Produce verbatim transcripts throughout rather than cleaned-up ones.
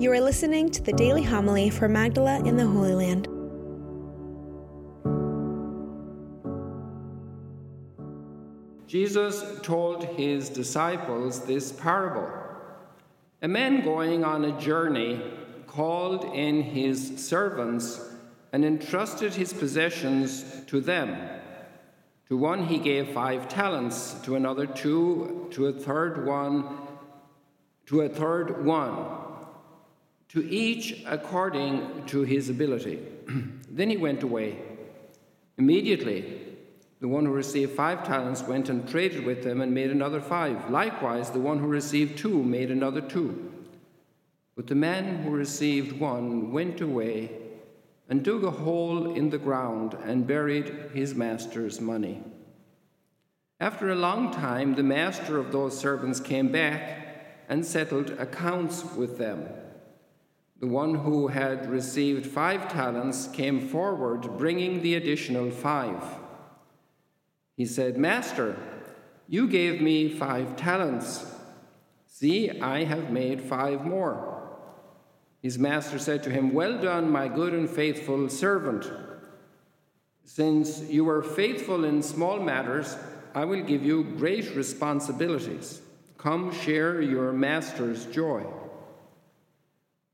You are listening to the Daily Homily for Magdala in the Holy Land. Jesus told his disciples this parable. A man going on a journey called in his servants and entrusted his possessions to them. To one he gave five talents, to another two, to a third one, to a third one. To each according to his ability. Then he went away. Immediately, the one who received five talents went and traded with them and made another five. Likewise, the one who received two made another two. But the man who received one went away and dug a hole in the ground and buried his master's money. After a long time, the master of those servants came back and settled accounts with them. The one who had received five talents came forward, bringing the additional five. He said, "Master, you gave me five talents. See, I have made five more." His master said to him, "Well done, my good and faithful servant. Since you were faithful in small matters, I will give you great responsibilities. Come share your master's joy."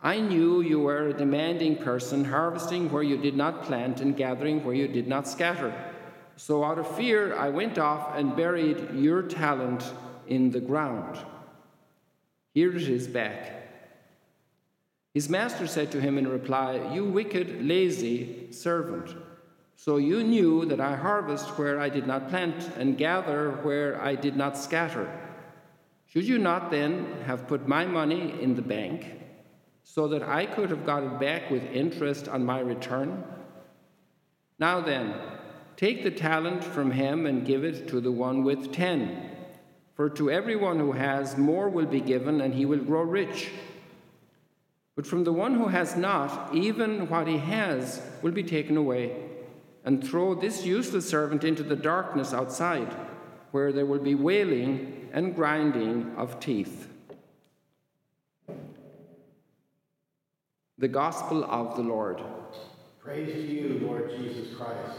I knew you were a demanding person, harvesting where you did not plant and gathering where you did not scatter. So out of fear, I went off and buried your talent in the ground. Here it is back." His master said to him in reply, "You wicked, lazy servant. So you knew that I harvest where I did not plant and gather where I did not scatter. Should you not then have put my money in the bank, so that I could have got it back with interest on my return? Now then, take the talent from him and give it to the one with ten. For to everyone who has, more will be given, and he will grow rich. But from the one who has not, even what he has will be taken away. And throw this useless servant into the darkness outside, where there will be wailing and grinding of teeth." The Gospel of the Lord. Praise to you, Lord Jesus Christ.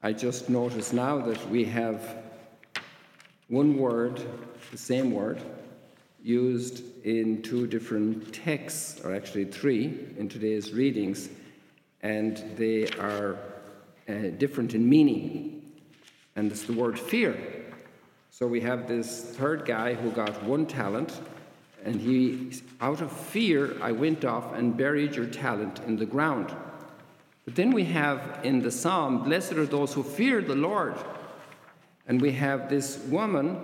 I just notice now that we have one word, the same word, used in two different texts, or actually three, in today's readings, and they are uh, different in meaning. And it's the word fear. So we have this third guy who got one talent, and he, out of fear, I went off and buried your talent in the ground. But then we have in the psalm, "Blessed are those who fear the Lord." And we have this woman,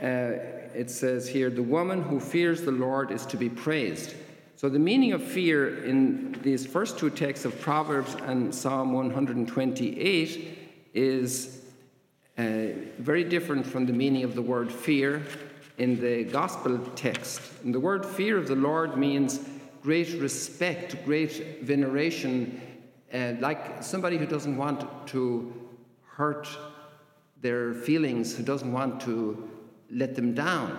uh, it says here, "The woman who fears the Lord is to be praised." So the meaning of fear in these first two texts of Proverbs and Psalm one twenty-eight is Uh, very different from the meaning of the word fear in the gospel text. And the word fear of the Lord means great respect, great veneration, uh, like somebody who doesn't want to hurt their feelings, who doesn't want to let them down.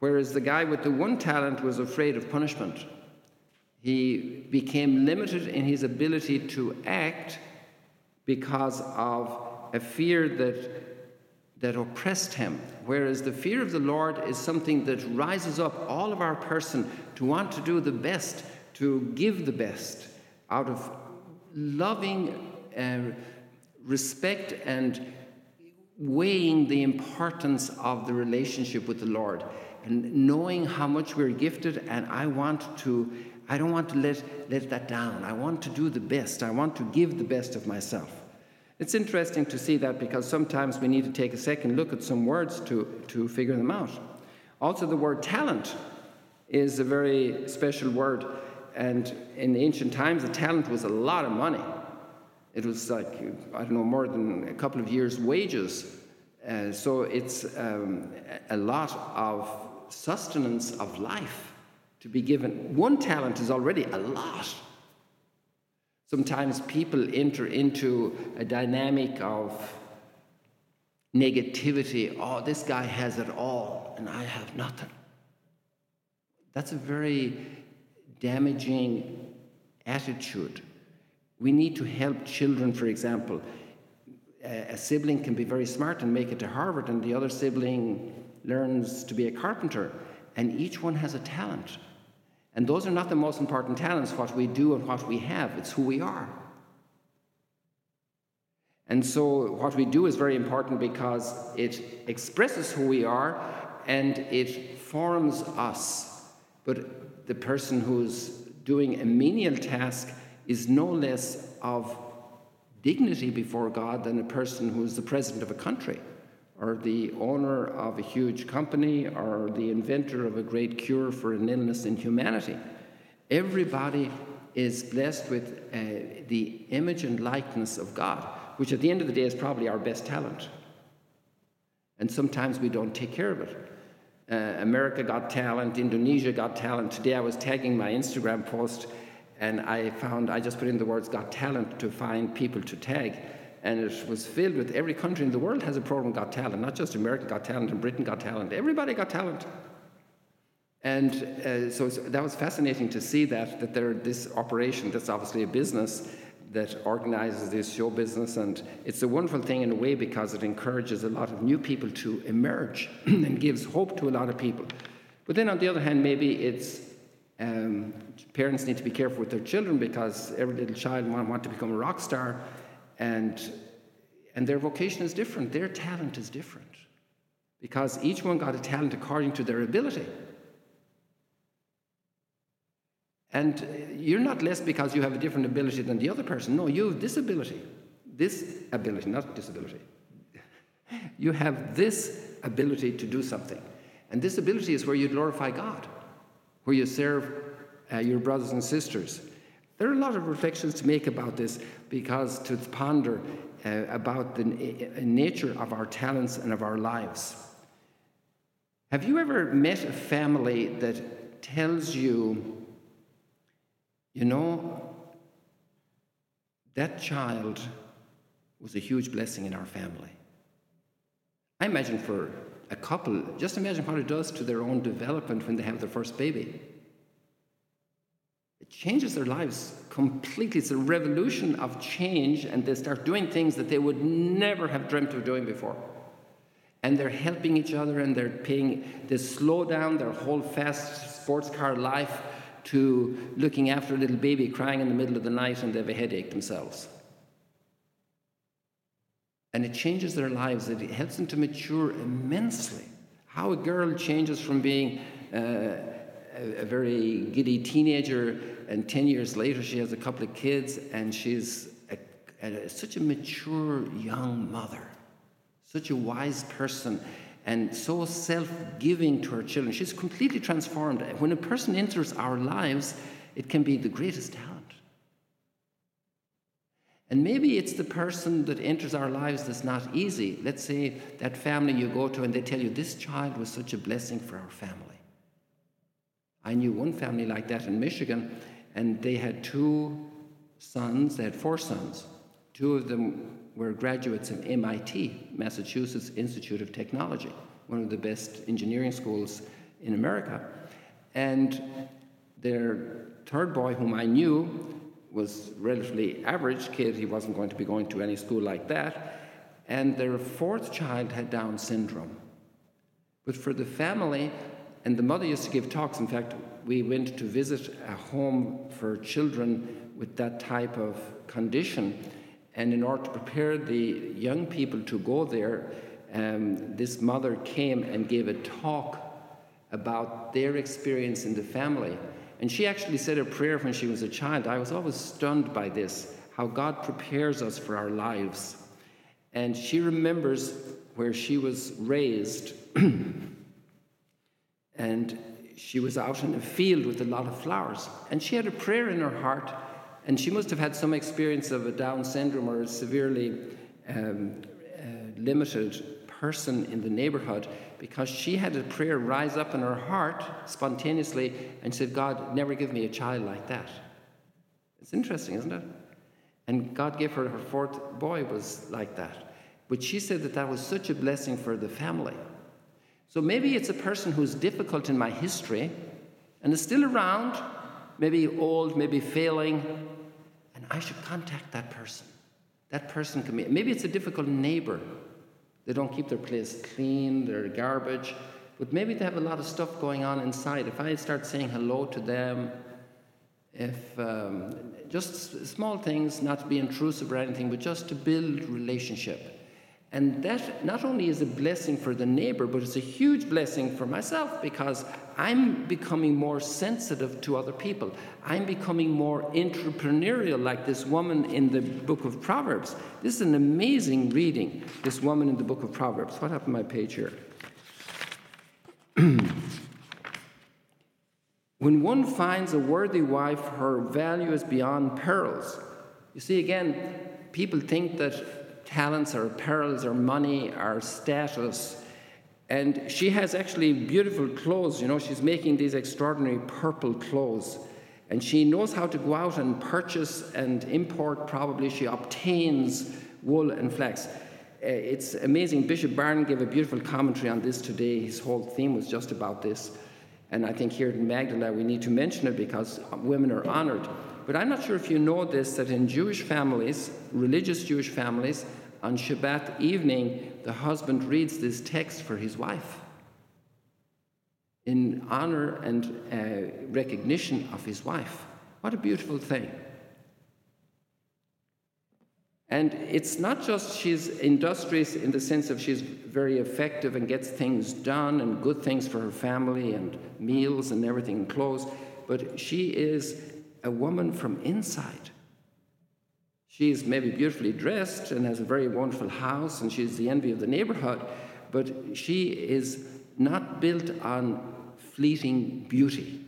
Whereas the guy with the one talent was afraid of punishment. He became limited in his ability to act because of a fear that that oppressed him, whereas the fear of the Lord is something that rises up all of our person to want to do the best, to give the best, out of loving uh, respect and weighing the importance of the relationship with the Lord, and knowing how much we're gifted, and I want to, I don't want to let, let that down. I want to do the best. I want to give the best of myself. It's interesting to see that because sometimes we need to take a second look at some words to, to figure them out. Also, the word talent is a very special word. And in ancient times, a talent was a lot of money. It was like, I don't know, more than a couple of years' wages. Uh, so it's um, a lot of sustenance of life to be given. One talent is already a lot. Sometimes people enter into a dynamic of negativity. Oh, this guy has it all, and I have nothing. That's a very damaging attitude. We need to help children, for example. A sibling can be very smart and make it to Harvard, and the other sibling learns to be a carpenter. And each one has a talent. And those are not the most important talents, what we do and what we have. It's who we are. And so what we do is very important because it expresses who we are and it forms us. But the person who's doing a menial task is no less of dignity before God than a person who's the president of a country or the owner of a huge company or the inventor of a great cure for an illness in humanity. Everybody is blessed with uh, the image and likeness of God, which at the end of the day is probably our best talent. And sometimes we don't take care of it. Uh, America got talent, Indonesia got talent. Today I was tagging my Instagram post and I found, I just put in the words Got Talent to find people to tag. And it was filled with every country in the world has a program Got Talent, not just America Got Talent and Britain Got Talent. Everybody got talent. And uh, so that was fascinating to see that, that there this operation that's obviously a business that organizes this show business. And it's a wonderful thing in a way because it encourages a lot of new people to emerge and gives hope to a lot of people. But then on the other hand, maybe it's Um, parents need to be careful with their children because every little child want, want to become a rock star, and and their vocation is different, their talent is different, because each one got a talent according to their ability. And you're not less because you have a different ability than the other person. No, you have this ability, this ability, not disability. You have this ability to do something, and this ability is where you glorify God, where you serve uh, your brothers and sisters. There are a lot of reflections to make about this, because to ponder uh, about the na- nature of our talents and of our lives. Have you ever met a family that tells you, you know, that child was a huge blessing in our family? I imagine for a couple, just imagine what it does to their own development when they have their first baby. It changes their lives completely. It's a revolution of change, and they start doing things that they would never have dreamt of doing before. And they're helping each other, and they're paying, they slow down their whole fast sports car life to looking after a little baby crying in the middle of the night, and they have a headache themselves. And it changes their lives. It helps them to mature immensely. How a girl changes from being uh, a, a very giddy teenager, and ten years later she has a couple of kids, and she's a, a, such a mature young mother, such a wise person, and so self-giving to her children. She's completely transformed. When a person enters our lives, it can be the greatest talent. And maybe it's the person that enters our lives that's not easy. Let's say that family you go to and they tell you, this child was such a blessing for our family. I knew one family like that in Michigan, and they had two sons, they had four sons. Two of them were graduates of M I T, Massachusetts Institute of Technology, one of the best engineering schools in America. And their third boy, whom I knew, was relatively average kid. He wasn't going to be going to any school like that. And their fourth child had Down syndrome. But for the family, and the mother used to give talks. In fact, we went to visit a home for children with that type of condition. And in order to prepare the young people to go there, um, this mother came and gave a talk about their experience in the family. And she actually said a prayer when she was a child. I was always stunned by this, how God prepares us for our lives. and she remembers where she was raised. And she was out in a field with a lot of flowers, and she had a prayer in her heart, and she must have had some experience of a Down syndrome or a severely um, uh, limited person in the neighborhood, because she had a prayer rise up in her heart spontaneously and said, "God, never give me a child like that." It's interesting, isn't it? And God gave her her fourth boy was like that. But she said that that was such a blessing for the family. So maybe it's a person who's difficult in my history and is still around, maybe old, maybe failing, and I should contact that person. That person can be, maybe it's a difficult neighbor. They don't keep their place clean, they're garbage, but maybe they have a lot of stuff going on inside. If I start saying hello to them, if um, just small things, not to be intrusive or anything, but just to build relationship. And that not only is a blessing for the neighbor, but it's a huge blessing for myself, because I'm becoming more sensitive to other people. I'm becoming more entrepreneurial, like this woman in the book of Proverbs. This is an amazing reading, this woman in the book of Proverbs. What happened to my page here? When one finds a worthy wife, her value is beyond pearls. You see, again, people think that talents or pearls or money or status. And she has actually beautiful clothes, you know, she's making these extraordinary purple clothes. And she knows how to go out and purchase and import, probably. She obtains wool and flax. It's amazing. Bishop Barron gave a beautiful commentary on this today. His whole theme was just about this. And I think here in Magdala we need to mention it because women are honored. But I'm not sure if you know this, that in Jewish families, religious Jewish families, on Shabbat evening, the husband reads this text for his wife in honor and uh, recognition of his wife. What a beautiful thing. And it's not just she's industrious in the sense of she's very effective and gets things done and good things for her family and meals and everything and clothes, but she is a woman from inside. She's maybe beautifully dressed and has a very wonderful house, and she's the envy of the neighborhood, but she is not built on fleeting beauty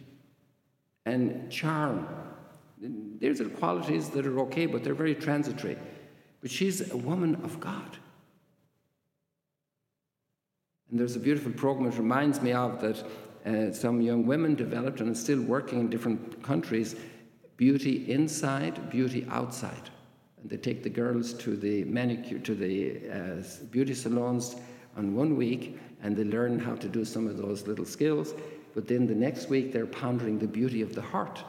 and charm. There's qualities that are okay, but they're very transitory. But she's a woman of God. And there's a beautiful program it reminds me of that uh, some young women developed and are still working in different countries. Beauty inside, beauty outside. And they take the girls to the manicure, to the uh, beauty salons on one week, and they learn how to do some of those little skills. But then the next week, they're pondering the beauty of the heart.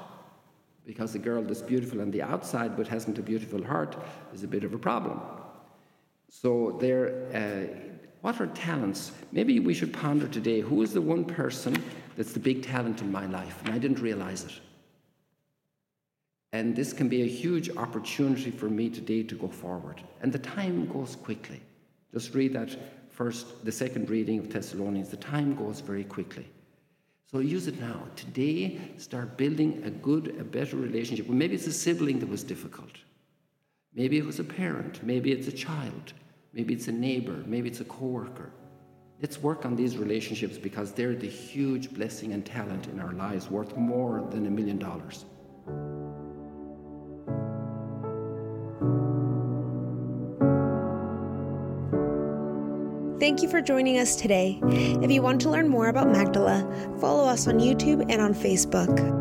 Because the girl that's beautiful on the outside but hasn't a beautiful heart is a bit of a problem. So they're, uh, what are talents? Maybe we should ponder today, who is the one person that's the big talent in my life? And I didn't realize it. And this can be a huge opportunity for me today to go forward. And the time goes quickly. Just read that first, the second reading of Thessalonians. The time goes very quickly. So use it now. Today, start building a good, a better relationship. Well, maybe it's a sibling that was difficult. Maybe it was a parent. Maybe it's a child. Maybe it's a neighbor. Maybe it's a coworker. Let's work on these relationships, because they're the huge blessing and talent in our lives, worth more than a million dollars. Thank you for joining us today. If you want to learn more about Magdala, follow us on YouTube and on Facebook.